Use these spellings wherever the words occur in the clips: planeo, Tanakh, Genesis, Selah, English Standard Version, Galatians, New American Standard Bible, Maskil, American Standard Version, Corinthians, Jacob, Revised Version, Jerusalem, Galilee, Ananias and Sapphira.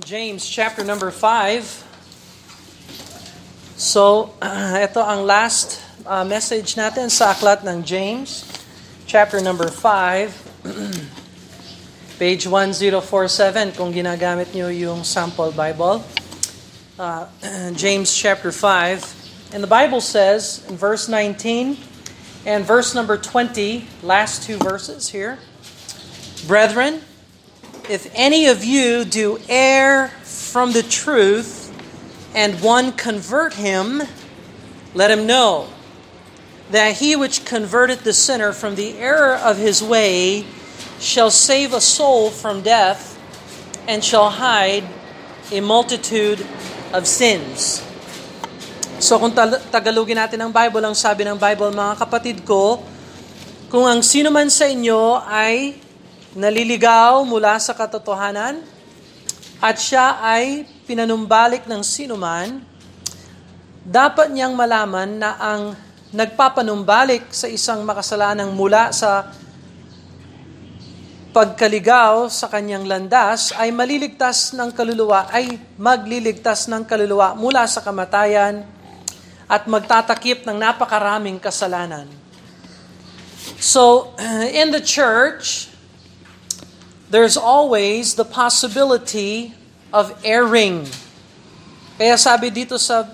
James chapter number 5. So, ito ang last message natin sa aklat ng James chapter number 5. Page 1047 kung ginagamit niyo yung sample Bible. James chapter 5. And the Bible says in verse 19 and verse number 20, last two verses here. Brethren, if any of you do err from the truth, and one convert him, let him know that he which converteth the sinner from the error of his way shall save a soul from death, and shall hide a multitude of sins. So kung tagalogin natin ang Bible, ang sabi ng Bible, mga kapatid ko, kung ang sino man sa inyo ay naliligaw mula sa katotohanan at siya ay pinanumbalik ng sinuman, dapat niyang malaman na ang nagpapanumbalik sa isang makasalanang mula sa pagkaligaw sa kanyang landas ay magliligtas ng kaluluwa mula sa kamatayan at magtatakip ng napakaraming kasalanan. So, in the church, there's always the possibility of erring. Kaya sabi dito sa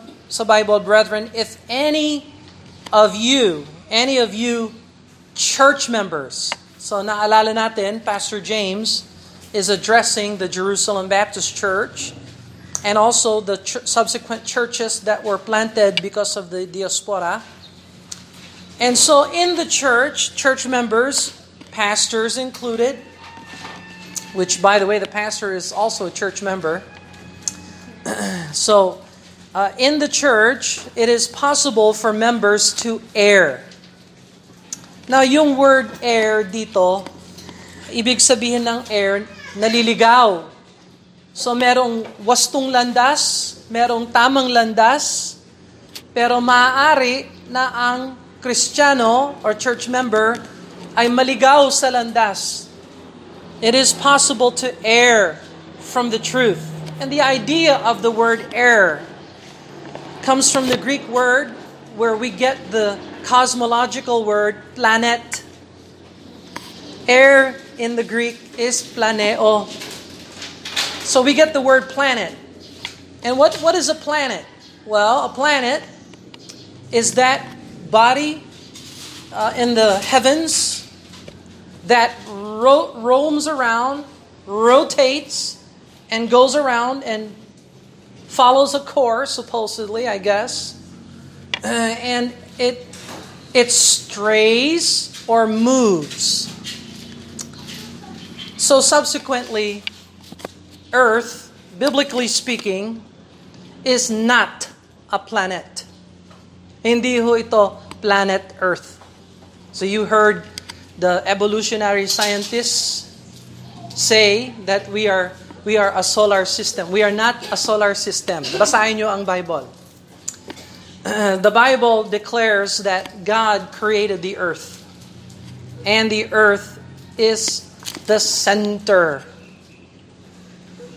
Bible, brethren, if any of you church members. So naalala natin, Pastor James is addressing the Jerusalem Baptist Church and also the subsequent churches that were planted because of the diaspora. And so in the church members, pastors included, which, by the way, the pastor is also a church member. So, in the church, it is possible for members to err. Now, yung word err dito, ibig sabihin ng err, naliligaw. So, merong wastong landas, merong tamang landas, pero maaari na ang Kristiyano or church member ay maligaw sa landas. It is possible to err from the truth. And the idea of the word err comes from the Greek word where we get the cosmological word planet. Err in the Greek is planeo. So we get the word planet. And what is a planet? Well, a planet is that body in the heavens that roams around, rotates, and goes around and follows a course, supposedly, I guess. And it strays or moves. So subsequently, Earth, biblically speaking, is not a planet. Hindi ho ito planet Earth. So you heard the evolutionary scientists say that we are a solar system. We are not a solar system. Basahin niyo ang Bible. The Bible declares that God created the earth. And the earth is the center.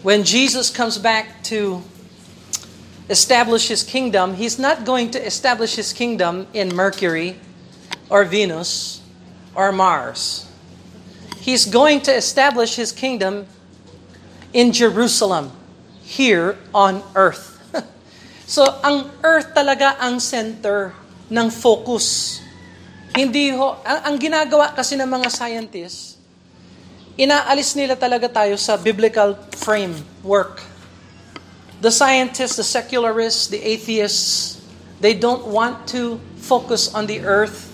When Jesus comes back to establish his kingdom, he's not going to establish his kingdom in Mercury or Venus or Mars. He's going to establish his kingdom in Jerusalem, here on earth. So, ang earth talaga ang center ng focus. Hindi ho, ang ginagawa kasi ng mga scientists, inaalis nila talaga tayo sa biblical framework. The scientists, the secularists, the atheists, they don't want to focus on the earth.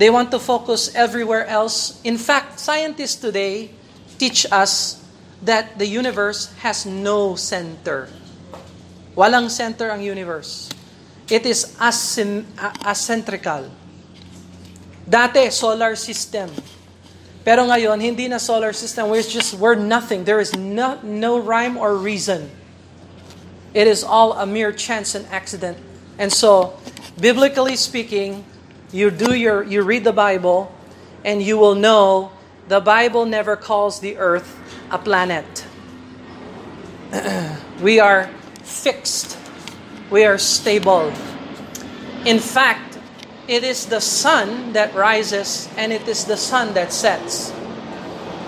They want to focus everywhere else. In fact, scientists today teach us that the universe has no center. Walang center ang universe. It is ascentrical. Dati, solar system. Pero ngayon, hindi na solar system. We're nothing. There is no rhyme or reason. It is all a mere chance and accident. And so, biblically speaking, you read the Bible, and you will know the Bible never calls the earth a planet. We are fixed. We are stable. In fact, it is the sun that rises and it is the sun that sets.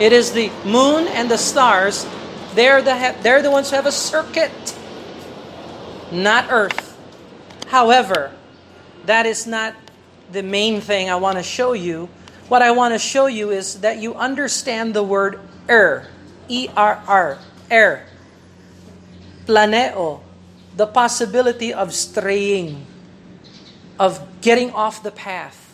It is the moon and the stars. They're the ones who have a circuit, not Earth. However, that is not the main thing I want to show you. What I want to show you is that you understand the word err, E-R-R, err. Planeo, the possibility of straying, of getting off the path.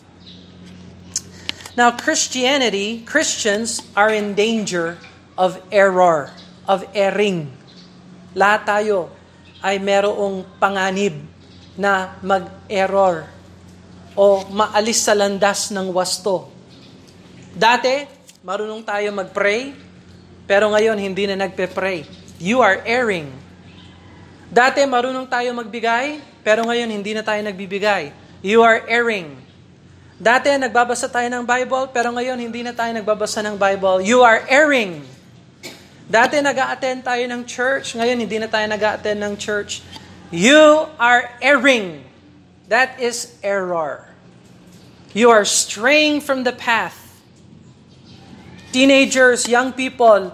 Now, Christians are in danger of error, of erring. Lahat tayo ay merong panganib na mag-error o maalis sa landas ng wasto. Dati, marunong tayo mag-pray, pero ngayon hindi na nagpe-pray. You are erring. Dati, marunong tayo magbigay, pero ngayon hindi na tayo nagbibigay. You are erring. Dati, nagbabasa tayo ng Bible, pero ngayon hindi na tayo nagbabasa ng Bible. You are erring. Dati, nag-a-attend tayo ng church, ngayon hindi na tayo nag-a-attend ng church. You are erring. That is error. You are straying from the path. Teenagers, young people,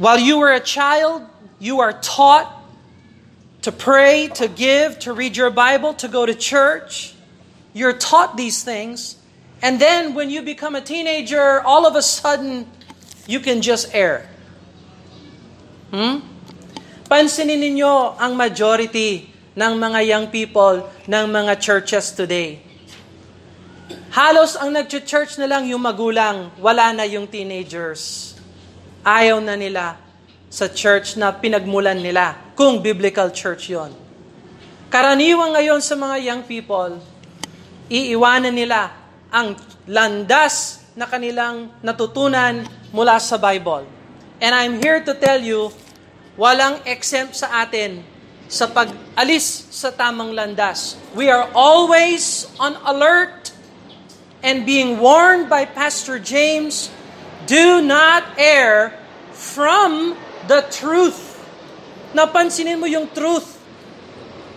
while you were a child, you are taught to pray, to give, to read your Bible, to go to church. You're taught these things, and then when you become a teenager, all of a sudden, you can just err. Pansinin ninyo ang majority ng mga young people, ng mga churches today. Halos ang nag-church na lang yung magulang, wala na yung teenagers. Ayaw na nila sa church na pinagmulan nila, kung biblical church yon. Karaniwang ngayon sa mga young people, iiwanan nila ang landas na kanilang natutunan mula sa Bible. And I'm here to tell you, walang exempt sa atin sa pag-alis sa tamang landas. We are always on alert and being warned by Pastor James, do not err from the truth. Napansinin mo yung truth.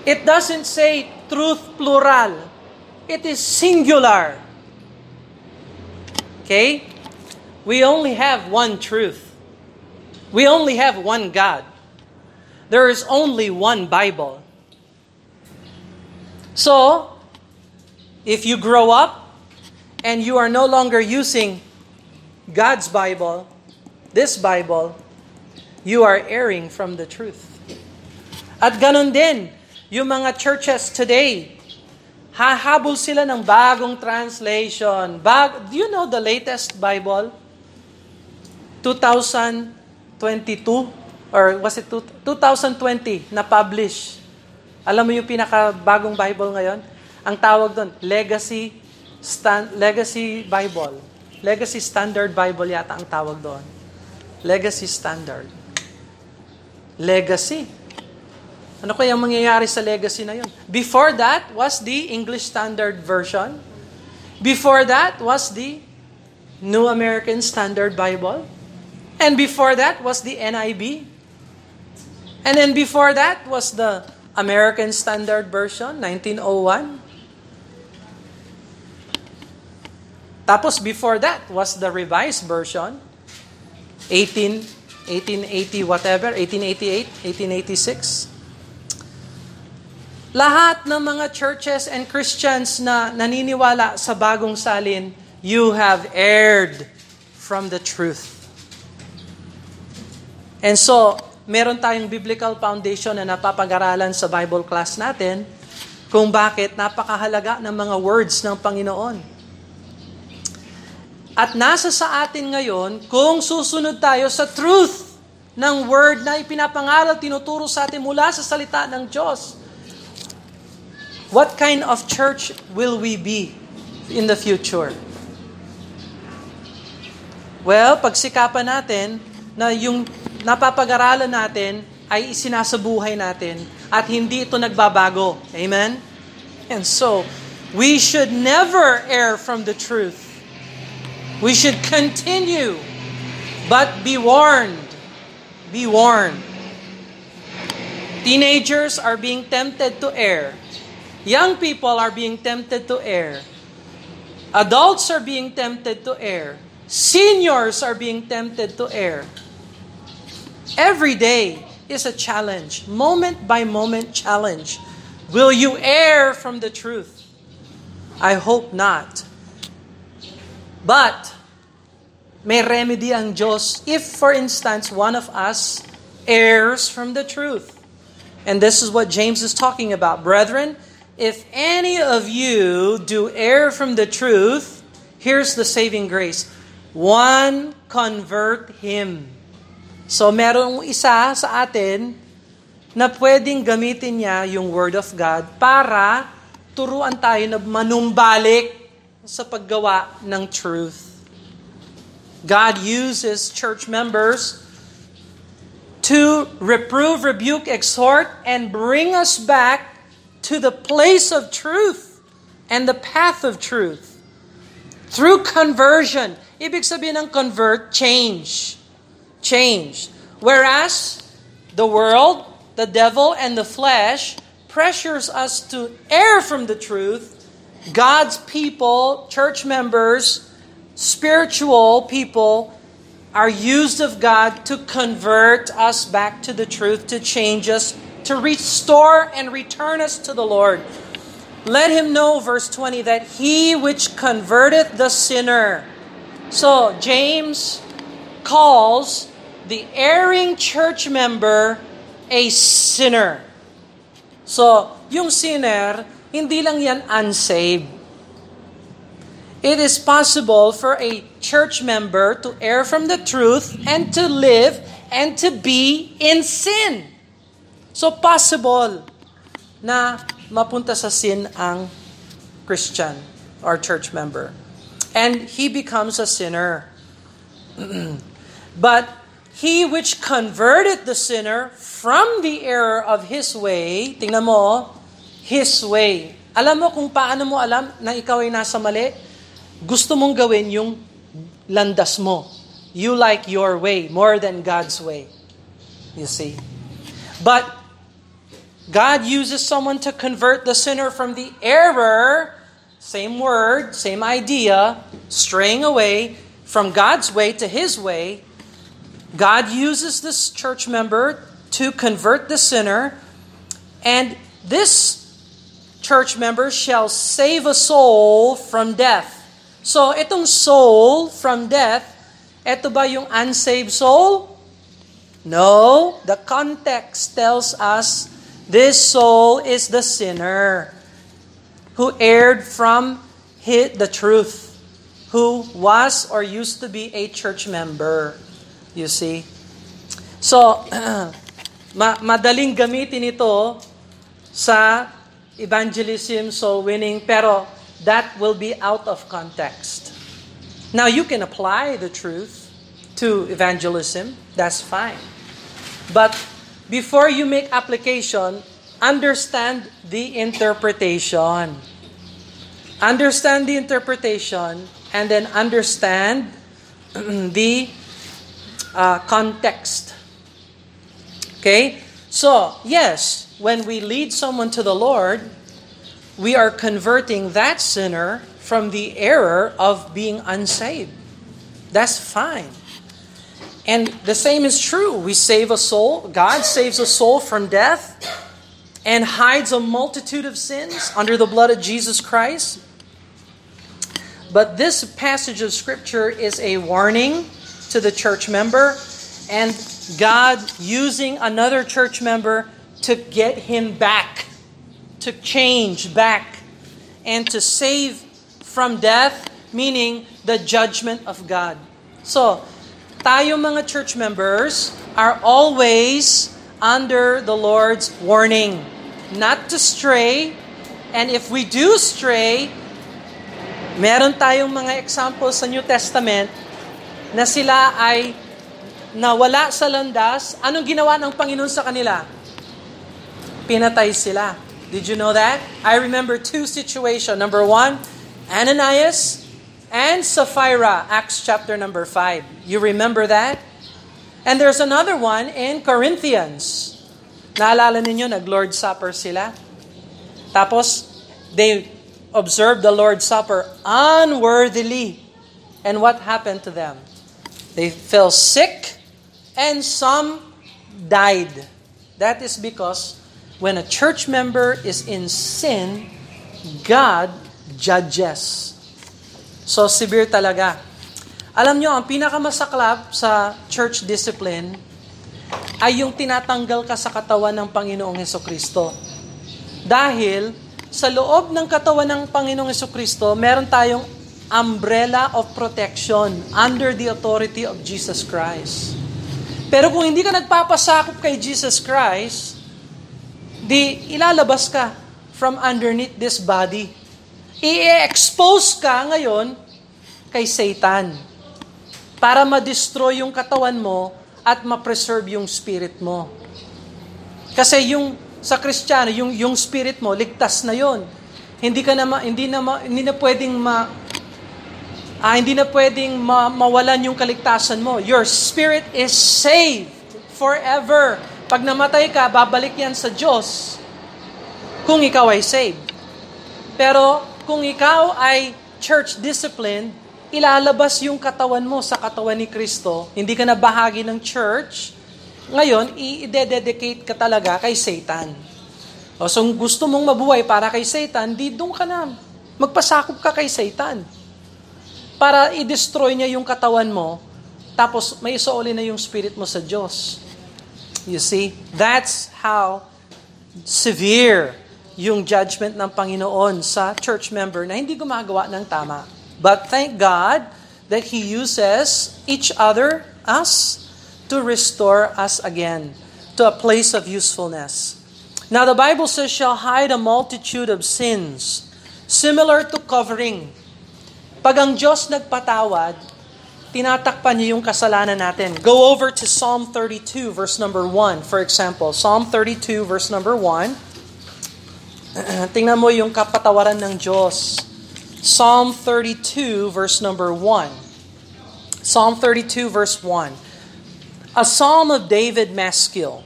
It doesn't say truth plural. It is singular. Okay? We only have one truth. We only have one God. There is only one Bible. So, if you grow up and you are no longer using God's Bible, this Bible, you are erring from the truth. At ganun din, yung mga churches today, hahabol sila ng bagong translation. Do you know the latest Bible? 2022? Or was it 2020 na publish? Alam mo yung pinakabagong Bible ngayon? Ang tawag doon, Legacy Bible. Legacy Standard Bible yata ang tawag doon. Legacy Standard. Legacy. Ano kaya mangyayari sa legacy na yun? Before that was the English Standard Version. Before that was the New American Standard Bible. And before that was the NIV. And then before that was the American Standard Version, 1901. Tapos before that was the Revised Version, 1888, 1886. Lahat ng mga churches and Christians na naniniwala sa bagong salin, you have erred from the truth. And so, meron tayong biblical foundation na napapag-aralan sa Bible class natin kung bakit napakahalaga ng mga words ng Panginoon. At nasa sa atin ngayon kung susunod tayo sa truth ng word na ipinapangaral, tinuturo sa atin mula sa salita ng Diyos. What kind of church will we be in the future? Well, pagsikapan natin na yung napapag-aralan natin ay isinasabuhay natin at hindi ito nagbabago. Amen? And so, we should never err from the truth. We should continue, but be warned. be warned. Teenagers are being tempted to err. Young people are being tempted to err. Adults are being tempted to err. Seniors are being tempted to err. Every day is a challenge, moment by moment challenge. Will you err from the truth? I hope not. But may remedy ang Diyos if, for instance, one of us errs from the truth. And this is what James is talking about. Brethren, if any of you do err from the truth, here's the saving grace. One convert him. So merong isa sa atin na pwedeng gamitin niya yung Word of God para turuan tayo na manumbalik sa paggawa ng truth. God uses church members to reprove, rebuke, exhort, and bring us back to the place of truth and the path of truth. Through conversion. Ibig sabihin ng convert, change. Change. Whereas the world, the devil, and the flesh pressures us to err from the truth, God's people, church members, spiritual people, are used of God to convert us back to the truth, to change us, to restore and return us to the Lord. Let him know, verse 20, that he which converteth the sinner. So James calls the erring church member a sinner. So yung sinner, hindi lang yan unsaved. It is possible for a church member to err from the truth and to live and to be in sin. So possible na mapunta sa sin ang Christian or church member. And he becomes a sinner. But he which converted the sinner from the error of his way, tingnan mo, his way. Alam mo kung paano mo alam na ikaw ay nasa mali? Gusto mong gawin yung landas mo. You like your way more than God's way. You see? But God uses someone to convert the sinner from the error, same word, same idea, straying away from God's way to his way. God uses this church member to convert the sinner, and this church member shall save a soul from death. So, itong soul from death, ito ba yung unsaved soul? No. The context tells us this soul is the sinner who erred from the truth, who was or used to be a church member. You see? So, madaling gamitin ito sa evangelism, soul winning, pero that will be out of context. Now, you can apply the truth to evangelism. That's fine. But before you make application, understand the interpretation. Understand the interpretation and then understand the context. Okay? So, yes, when we lead someone to the Lord, we are converting that sinner from the error of being unsaved. That's fine. And the same is true. We save a soul. God saves a soul from death and hides a multitude of sins under the blood of Jesus Christ. But this passage of Scripture is a warning to the church member, and God using another church member to get him back, to change back, and to save from death, meaning the judgment of God. So, tayo mga church members are always under the Lord's warning not to stray, and if we do stray, meron tayong mga examples sa New Testament na sila ay nawala sa landas. Anong ginawa ng Panginoon sa kanila? Pinatay sila. Did you know that? I remember two situations. Number one, Ananias and Sapphira, Acts chapter number 5. You remember that? And there's another one in Corinthians. Naalala ninyo, nag-Lord's Supper sila. Tapos, they observed the Lord's Supper unworthily. And what happened to them? They fell sick and some died. That is because when a church member is in sin, God judges. So, severe talaga. Alam nyo, ang pinakamasaklap sa church discipline ay yung tinatanggal ka sa katawan ng Panginoong Hesukristo. Dahil sa loob ng katawan ng Panginoong Hesukristo, meron tayong umbrella of protection under the authority of Jesus Christ. Pero kung hindi ka nagpapasakop kay Jesus Christ, di ilalabas ka from underneath this body. I-expose ka ngayon kay Satan para ma-destroy yung katawan mo at ma-preserve yung spirit mo. Kasi yung sa Kristiyano, yung spirit mo ligtas na yon. Hindi na pwedeng mawalan yung kaligtasan mo. Your spirit is saved forever. Pag namatay ka, babalik yan sa Diyos kung ikaw ay saved. Pero kung ikaw ay church disciplined, ilalabas yung katawan mo sa katawan ni Kristo, hindi ka na bahagi ng church, ngayon, i-dedicate ka talaga kay Satan. O, so kung gusto mong mabuhay para kay Satan, di doon ka na. Magpasakop ka kay Satan. Para i-destroy niya yung katawan mo, tapos may isauli na yung spirit mo sa Diyos. You see, that's how severe yung judgment ng Panginoon sa church member na hindi gumagawa ng tama. But thank God that He uses each other, us, to restore us again to a place of usefulness. Now the Bible says, shall hide a multitude of sins, similar to covering. Pag ang Diyos nagpatawad, tinatakpan niya yung kasalanan natin. Go over to Psalm 32, verse number 1, for example. Psalm 32, verse number 1. Tingnan mo yung kapatawaran ng Diyos. Psalm 32, verse number 1. Psalm 32, verse 1. A psalm of David Maskil.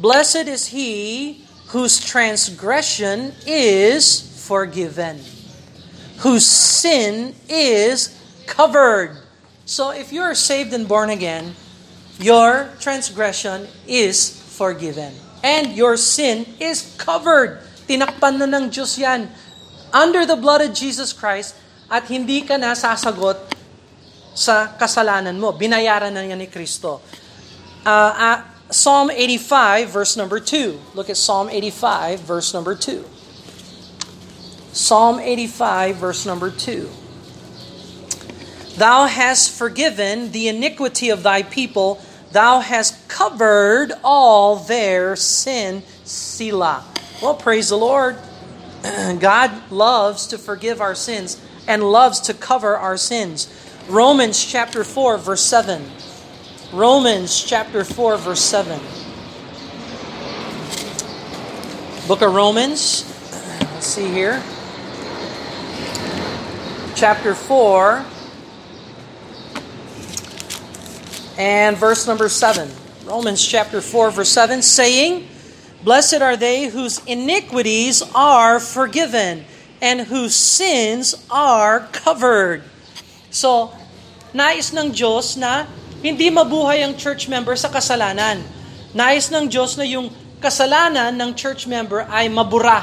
Blessed is he whose transgression is forgiven, whose sin is covered. So if you are saved and born again, your transgression is forgiven. And your sin is covered. Tinakpan na ng Diyos yan. Under the blood of Jesus Christ, at hindi ka na sasagot sa kasalanan mo. Binayaran na niya ni Kristo. Psalm 85, verse number 2. Look at Psalm 85, verse number 2. Psalm 85, verse number 2. Thou hast forgiven the iniquity of thy people. Thou hast covered all their sin. Selah. Well, praise the Lord. God loves to forgive our sins and loves to cover our sins. Romans chapter 4, verse 7. Romans chapter 4, verse 7. Book of Romans. Let's see here. Chapter 4 and verse number 7. Romans chapter 4, verse 7, saying, blessed are they whose iniquities are forgiven and whose sins are covered. So, nais ng Diyos na hindi mabuhay ang church member sa kasalanan. Nais ng Diyos na yung kasalanan ng church member ay mabura,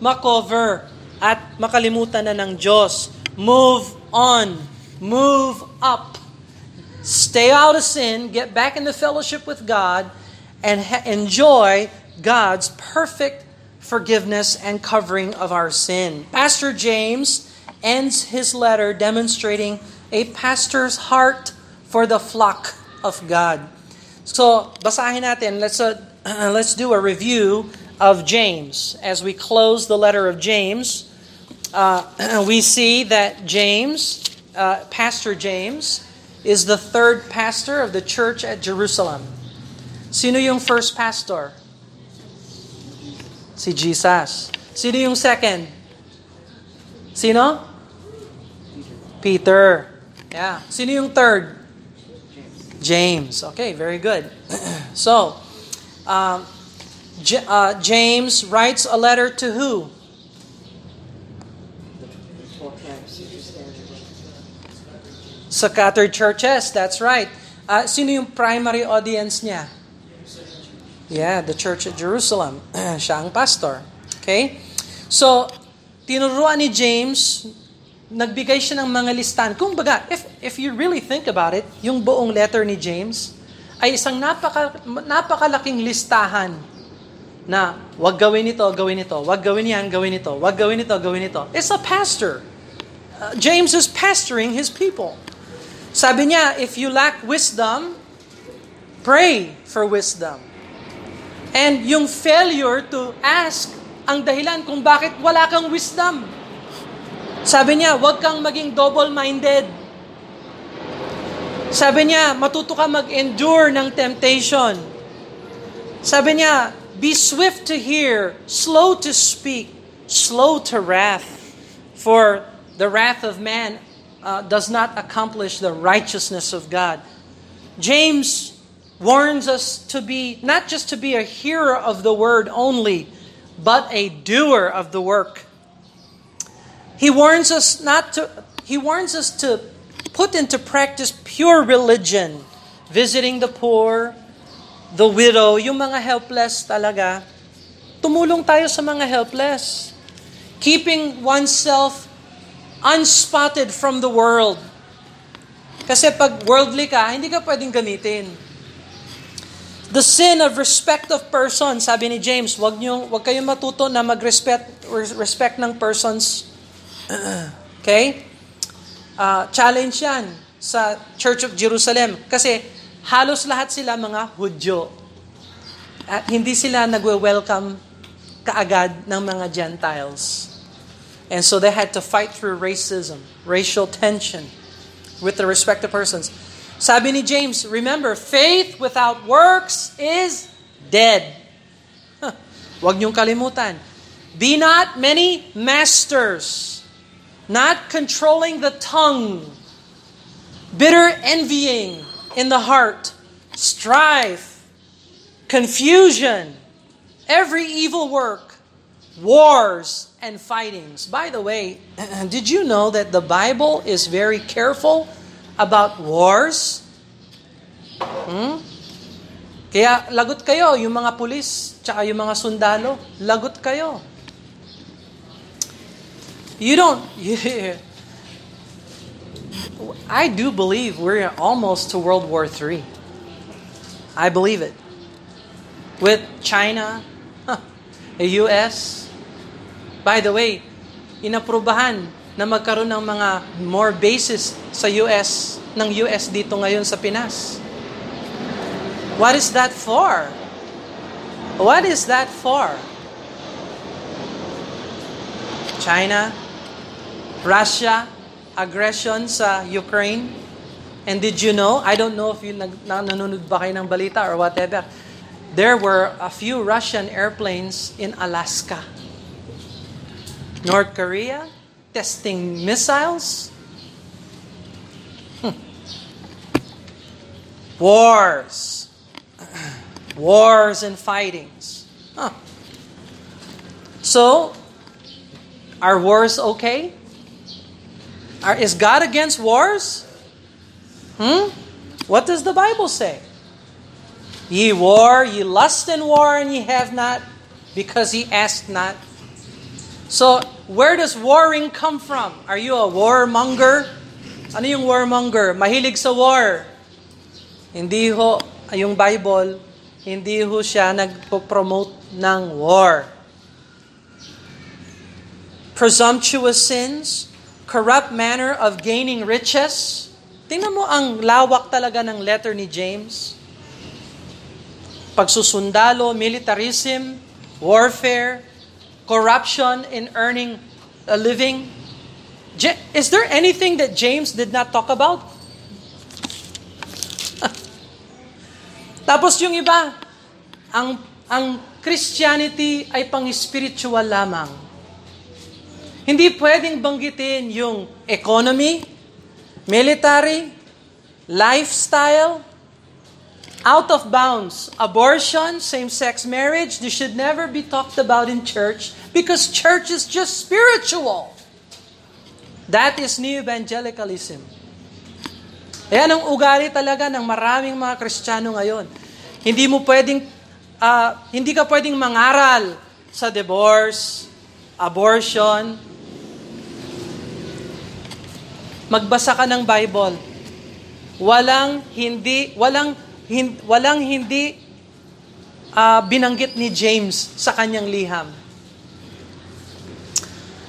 makover, at makalimutan na ng Diyos. Move on. Move up. Stay out of sin. Get back in the fellowship with God and enjoy God's perfect forgiveness and covering of our sin. Pastor James ends his letter demonstrating a pastor's heart for the flock of God. So, basahin natin. Let's do a review of James. As we close the letter of James, we see that James, Pastor James, is the third pastor of the church at Jerusalem. Sino yung first pastor? Si Jesus. Sino yung second? Sino? Peter. Yeah. Sino yung third? James. James. Okay, very good. So, James writes a letter to who? Scattered churches, that's right. Sino yung primary audience niya? Yeah, the church at Jerusalem. Siya ang pastor. Okay? So, tinuruan ni James, nagbigay siya ng mga listahan. Kung baga, if you really think about it, yung buong letter ni James ay isang napakalaking listahan na wag gawin ito, gawin ito. Wag gawin yan, gawin ito. Wag gawin ito, gawin ito. It's a pastor. James is pastoring his people. Sabi niya, if you lack wisdom, pray for wisdom. And yung failure to ask ang dahilan kung bakit wala kang wisdom. Sabi niya, huwag kang maging double-minded. Sabi niya, matuto ka mag-endure ng temptation. Sabi niya, be swift to hear, slow to speak, slow to wrath. For the wrath of man does not accomplish the righteousness of God. James warns us to be, not just to be a hearer of the word only, but a doer of the work. He warns us to put into practice pure religion, visiting the poor, the widow, yung mga helpless talaga. Tumulong tayo sa mga helpless. Keeping oneself unspotted from the world. Kasi pag worldly ka, hindi ka pwedeng gamitin. The sin of respect of person, sabi ni James, wag kayong matuto na mag-respect ng persons. Okay? Challenge yan sa Church of Jerusalem. Kasi halos lahat sila mga Hudyo. At hindi sila nagwe-welcome kaagad ng mga Gentiles. And so they had to fight through racism, racial tension with the respect of persons. Sabi ni James, remember, faith without works is dead. Huwag niyong kalimutan. Be not many masters, not controlling the tongue, bitter envying in the heart, strife, confusion, every evil work, wars, and fightings. By the way, did you know that the Bible is very careful about wars? Kaya lagot kayo, yung mga pulis, tsaka yung mga sundalo, lagot kayo. I do believe we're almost to World War III. I believe it. With China, the US. By the way, inaprubahan na magkaroon ng mga more bases sa US, ng US dito ngayon sa Pinas. What is that for? What is that for? China, Russia, aggression sa Ukraine. And did you know, I don't know if you nanonood ba kayo ng balita or whatever, there were a few Russian airplanes in Alaska. North Korea, testing missiles. Wars. Wars and fightings. So, are wars okay? Is God against wars? What does the Bible say? Ye war, ye lust and war, and ye have not, because ye ask not. So, where does warring come from? Are you a warmonger? Ano yung warmonger? Mahilig sa war. Hindi ho, yung Bible, hindi ho siya nagpo-promote ng war. Presumptuous sins, corrupt manner of gaining riches. Tingnan mo ang lawak talaga ng letter ni James. Pagsusundalo, militarism, warfare, corruption in earning a living. Is there anything that James did not talk about? Tapos yung iba, ang Christianity ay pang-spiritual lamang. Hindi pwedeng banggitin yung economy, military, lifestyle, Out of bounds, abortion, same-sex marriage, this should never be talked about in church because church is just spiritual. That is new evangelicalism. Ayan ang ugali talaga ng maraming mga Kristiyano ngayon. Hindi ka pwedeng mangaral sa divorce, abortion. Magbasa ka ng Bible. Walang hindi binanggit ni James sa kanyang liham.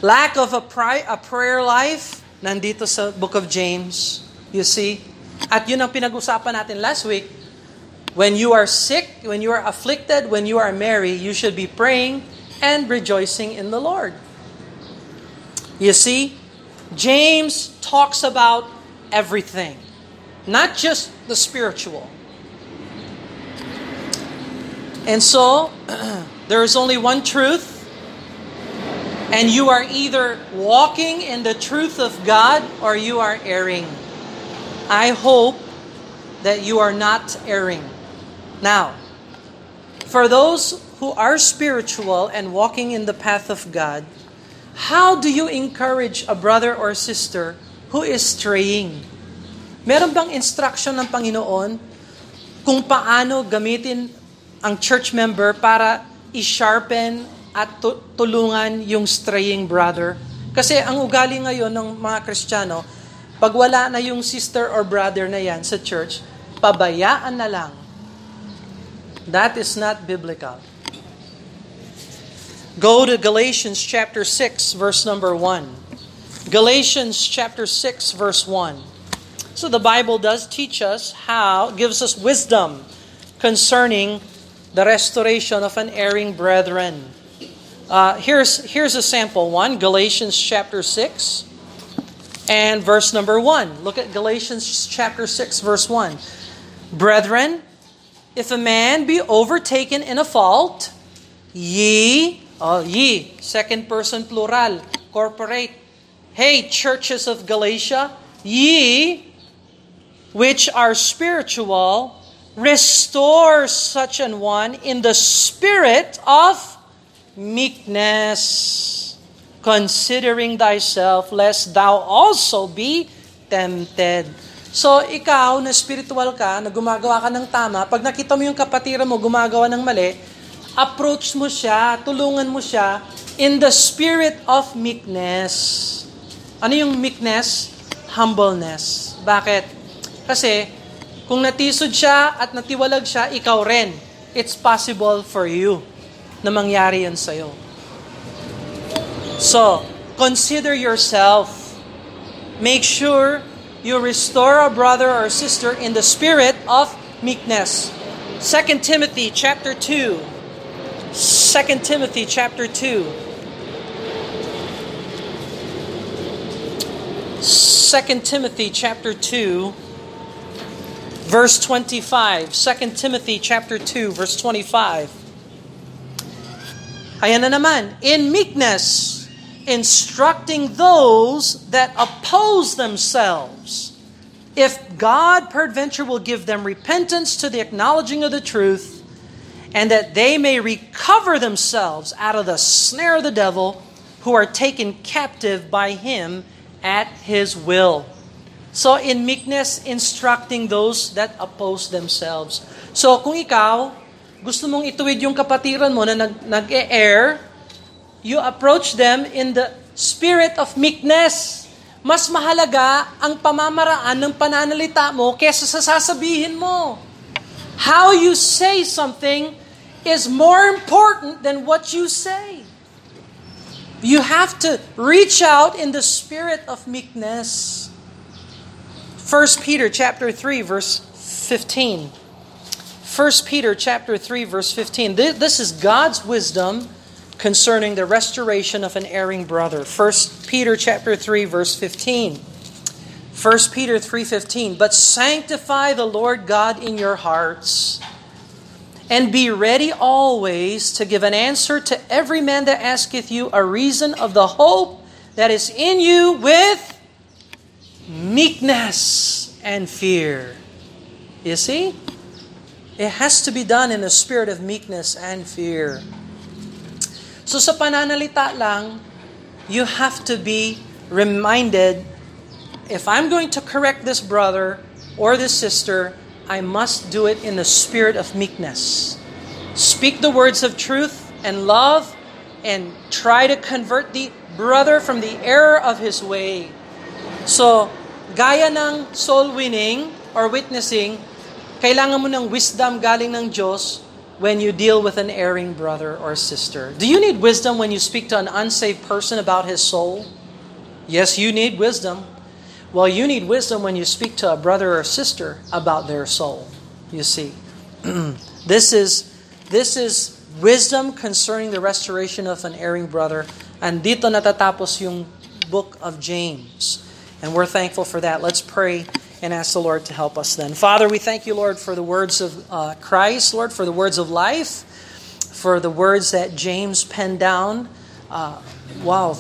Lack of a prayer life, nandito sa book of James, you see. At yun ang pinag-usapan natin last week. When you are sick, when you are afflicted, when you are merry, you should be praying and rejoicing in the Lord. You see, James talks about everything, not just the spiritual. And so, there is only one truth, and you are either walking in the truth of God or you are erring. I hope that you are not erring. Now, for those who are spiritual and walking in the path of God, how do you encourage a brother or sister who is straying? Meron bang instruction ng Panginoon kung paano gamitin ang church member para i-sharpen at tulungan yung straying brother? Kasi ang ugali ngayon ng mga Kristiyano, pag wala na yung sister or brother na yan sa church, pabayaan na lang. That is not biblical. Go to Galatians chapter 6, verse number 1. Galatians chapter 6, verse 1. So the Bible does teach us gives us wisdom concerning the restoration of an erring brethren. Here's a sample one, Galatians chapter 6 and verse number 1. Look at Galatians chapter 6 verse 1. Brethren, if a man be overtaken in a fault, ye, second person plural, corporate. Hey, churches of Galatia, ye which are spiritual, restore such an one in the spirit of meekness, considering thyself, lest thou also be tempted. So, ikaw na spiritual ka, na gumagawa ka ng tama, pag nakita mo yung kapatira mo gumagawa ng mali, approach mo siya, tulungan mo siya in the spirit of meekness. Ano yung meekness? Humbleness. Bakit? Kasi, kung natisod siya at natiwalag siya, ikaw rin. It's possible for you na mangyari yan sa'yo. So, consider yourself. Make sure you restore a brother or sister in the spirit of meekness. 2 Timothy chapter 2. 2 Timothy chapter 2. 2 Timothy chapter 2 verse 25. 2 Timothy chapter 2 verse 25. Ayan na naman. In meekness, instructing those that oppose themselves, if God peradventure will give them repentance to the acknowledging of the truth, and that they may recover themselves out of the snare of the devil, who are taken captive by him at His will. So, in meekness, instructing those that oppose themselves. So, kung ikaw, gusto mong ituwid yung kapatiran mo na nag-e-err, you approach them in the spirit of meekness. Mas mahalaga ang pamamaraan ng pananalita mo kesa sa sasabihin mo. How you say something is more important than what you say. You have to reach out in the spirit of meekness. 1 Peter chapter 3 verse 15. 1 Peter chapter 3 verse 15. This is God's wisdom concerning the restoration of an erring brother. 1 Peter chapter 3 verse 15. 1 Peter 3:15. But sanctify the Lord God in your hearts, and be ready always to give an answer to every man that asketh you a reason of the hope that is in you with meekness and fear. You see? It has to be done in a spirit of meekness and fear. So sa pananalita lang, you have to be reminded, if I'm going to correct this brother or this sister, I must do it in the spirit of meekness. Speak the words of truth and love and try to convert the brother from the error of his way. So, gaya ng soul winning or witnessing, kailangan mo ng wisdom galing ng Diyos when you deal with an erring brother or sister. Do you need wisdom when you speak to an unsaved person about his soul? Yes, you need wisdom. Well, you need wisdom when you speak to a brother or sister about their soul. You see, this is wisdom concerning the restoration of an erring brother. And dito natatapos yung book of James. And we're thankful for that. Let's pray and ask the Lord to help us then. Father, we thank you, Lord, for the words of Christ, Lord, for the words of life, for the words that James penned down,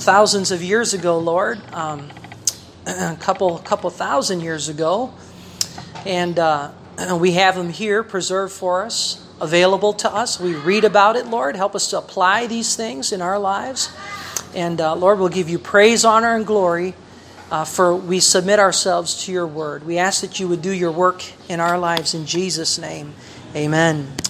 thousands of years ago, Lord, a couple thousand years ago. And we have them here preserved for us, available to us. We read about it, Lord. Help us to apply these things in our lives. And Lord, we'll give you praise, honor, and glory. For we submit ourselves to your word. We ask that you would do your work in our lives in Jesus' name. Amen.